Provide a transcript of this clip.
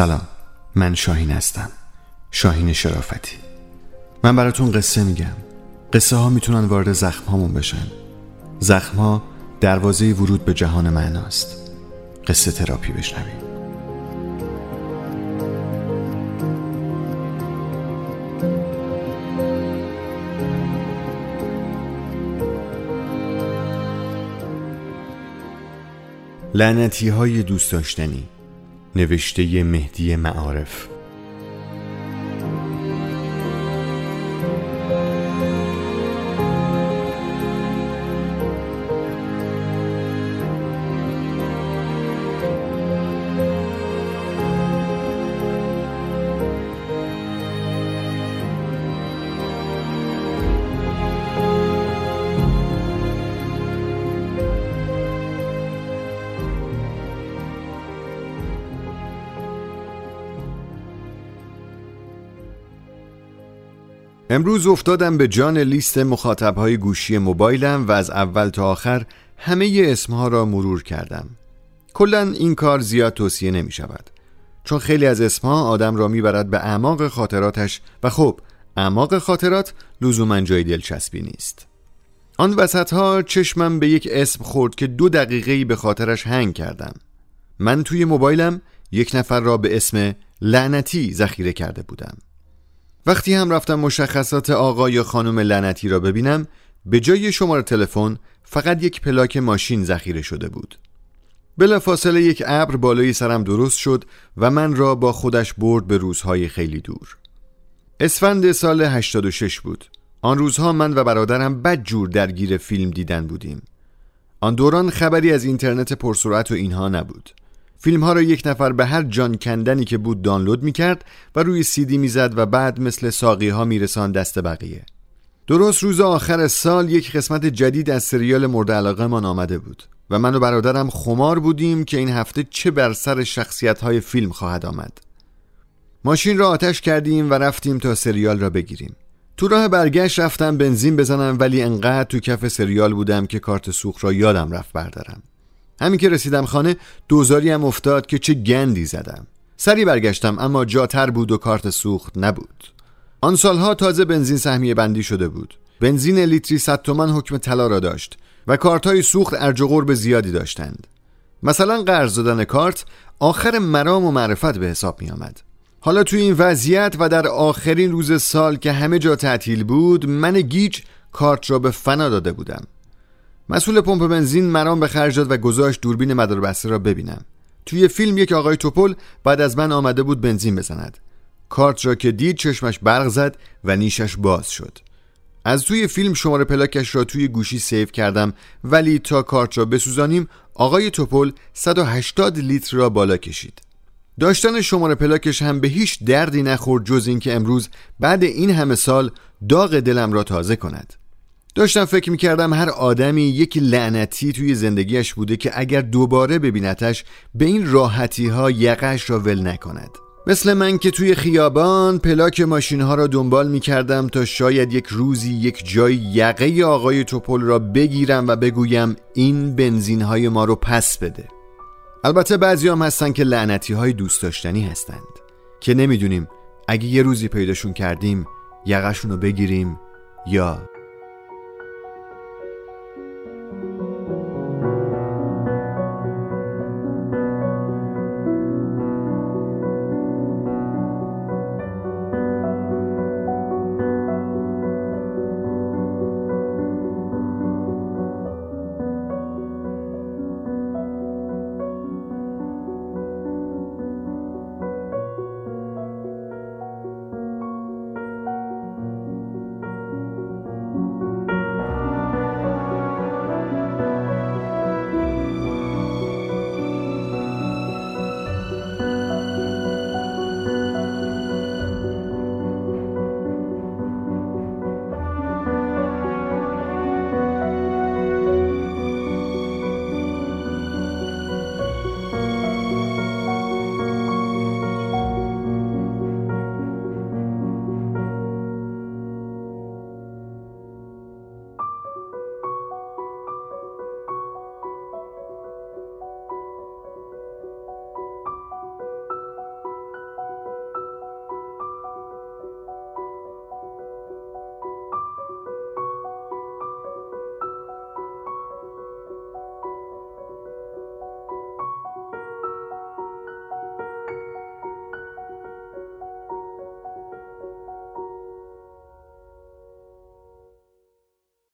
سلام، من شاهین هستم، شاهین شرافتی. من براتون قصه میگم. قصه ها میتونن وارد زخم هامون بشن. زخم ها دروازه ورود به جهان معناست. قصه تراپی بشنویم. لعنتی های دوست داشتنی، نوشته مهدی معارف. امروز افتادم به جان لیست مخاطب‌های گوشی موبایلم و از اول تا آخر همه اسمها را مرور کردم. کلاً این کار زیاد توصیه نمی شود، چون خیلی از اسمها آدم را می برد به اعماق خاطراتش و خب اعماق خاطرات لزوماً جای دلچسبی نیست. آن وسطها چشمم به یک اسم خورد که 2 دقیقه‌ای به خاطرش هنگ کردم. من توی موبایلم یک نفر را به اسم لعنتی ذخیره کرده بودم. وقتی هم رفتم مشخصات آقا یا خانم لعنتی را ببینم، به جای شماره تلفن فقط یک پلاک ماشین ذخیره شده بود. بلافاصله یک ابر بالای سرم درست شد و من را با خودش برد به روزهای خیلی دور. اسفند سال 86 بود. آن روزها من و برادرم بدجور درگیر فیلم دیدن بودیم. آن دوران خبری از اینترنت پرسرعت و اینها نبود. فیلم ها را یک نفر به هر جان کندنی که بود دانلود می کرد و روی CD می زد و بعد مثل ساقی ها می رساند دست بقیه. درست روز آخر سال یک قسمت جدید از سریال مورد علاقه من آمده بود و من و برادرم خمار بودیم که این هفته چه بر سر شخصیت های فیلم خواهد آمد. ماشین را آتش کردیم و رفتیم تا سریال را بگیریم. تو راه برگشت رفتم بنزین بزنم، ولی انقدر تو کف سریال بودم که کارت سوخت را یادم رفت بردارم. همین که رسیدم خانه دوزاری هم افتاد که چه گندی زدم. سری برگشتم اما جاتر بود و کارت سوخت نبود. آن سالها تازه بنزین سهمیه بندی شده بود. بنزین لیتری 100 تومن حکم طلا را داشت و کارت‌های سوخت ارج و قرب زیادی داشتند. مثلا قرض دادن کارت آخر مرام و معرفت به حساب می آمد. حالا توی این وضعیت و در آخرین روز سال که همه جا تعطیل بود، من گیج کارت را به فنا داده بودم. مسئول پمپ بنزین مرام به خرج داد و گذاشت دوربین مداربسته را ببینم. توی فیلم یک آقای توپل بعد از من آمده بود بنزین بزند. کارت را که دید چشمش برق زد و نیشش باز شد. از توی فیلم شماره پلاکش را توی گوشی سیو کردم، ولی تا کارت را بسوزانیم آقای توپل 180 لیتر را بالا کشید. داشتن شماره پلاکش هم به هیچ دردی نخورد جز اینکه امروز بعد این همه سال داغ دلم را تازه کند. داشتم فکر میکردم هر آدمی یک لعنتی توی زندگیش بوده که اگر دوباره ببینتش به این راحتی ها یقش را ول نکند. مثل من که توی خیابان پلاک ماشین ها را دنبال میکردم تا شاید یک روزی یک جای یقه آقای توپل را بگیرم و بگویم این بنزین های ما رو پس بده. البته بعضی هم هستن که لعنتی های دوست داشتنی هستند که نمیدونیم اگه یه روزی پیداشون کردیم یقشون رو بگیریم یا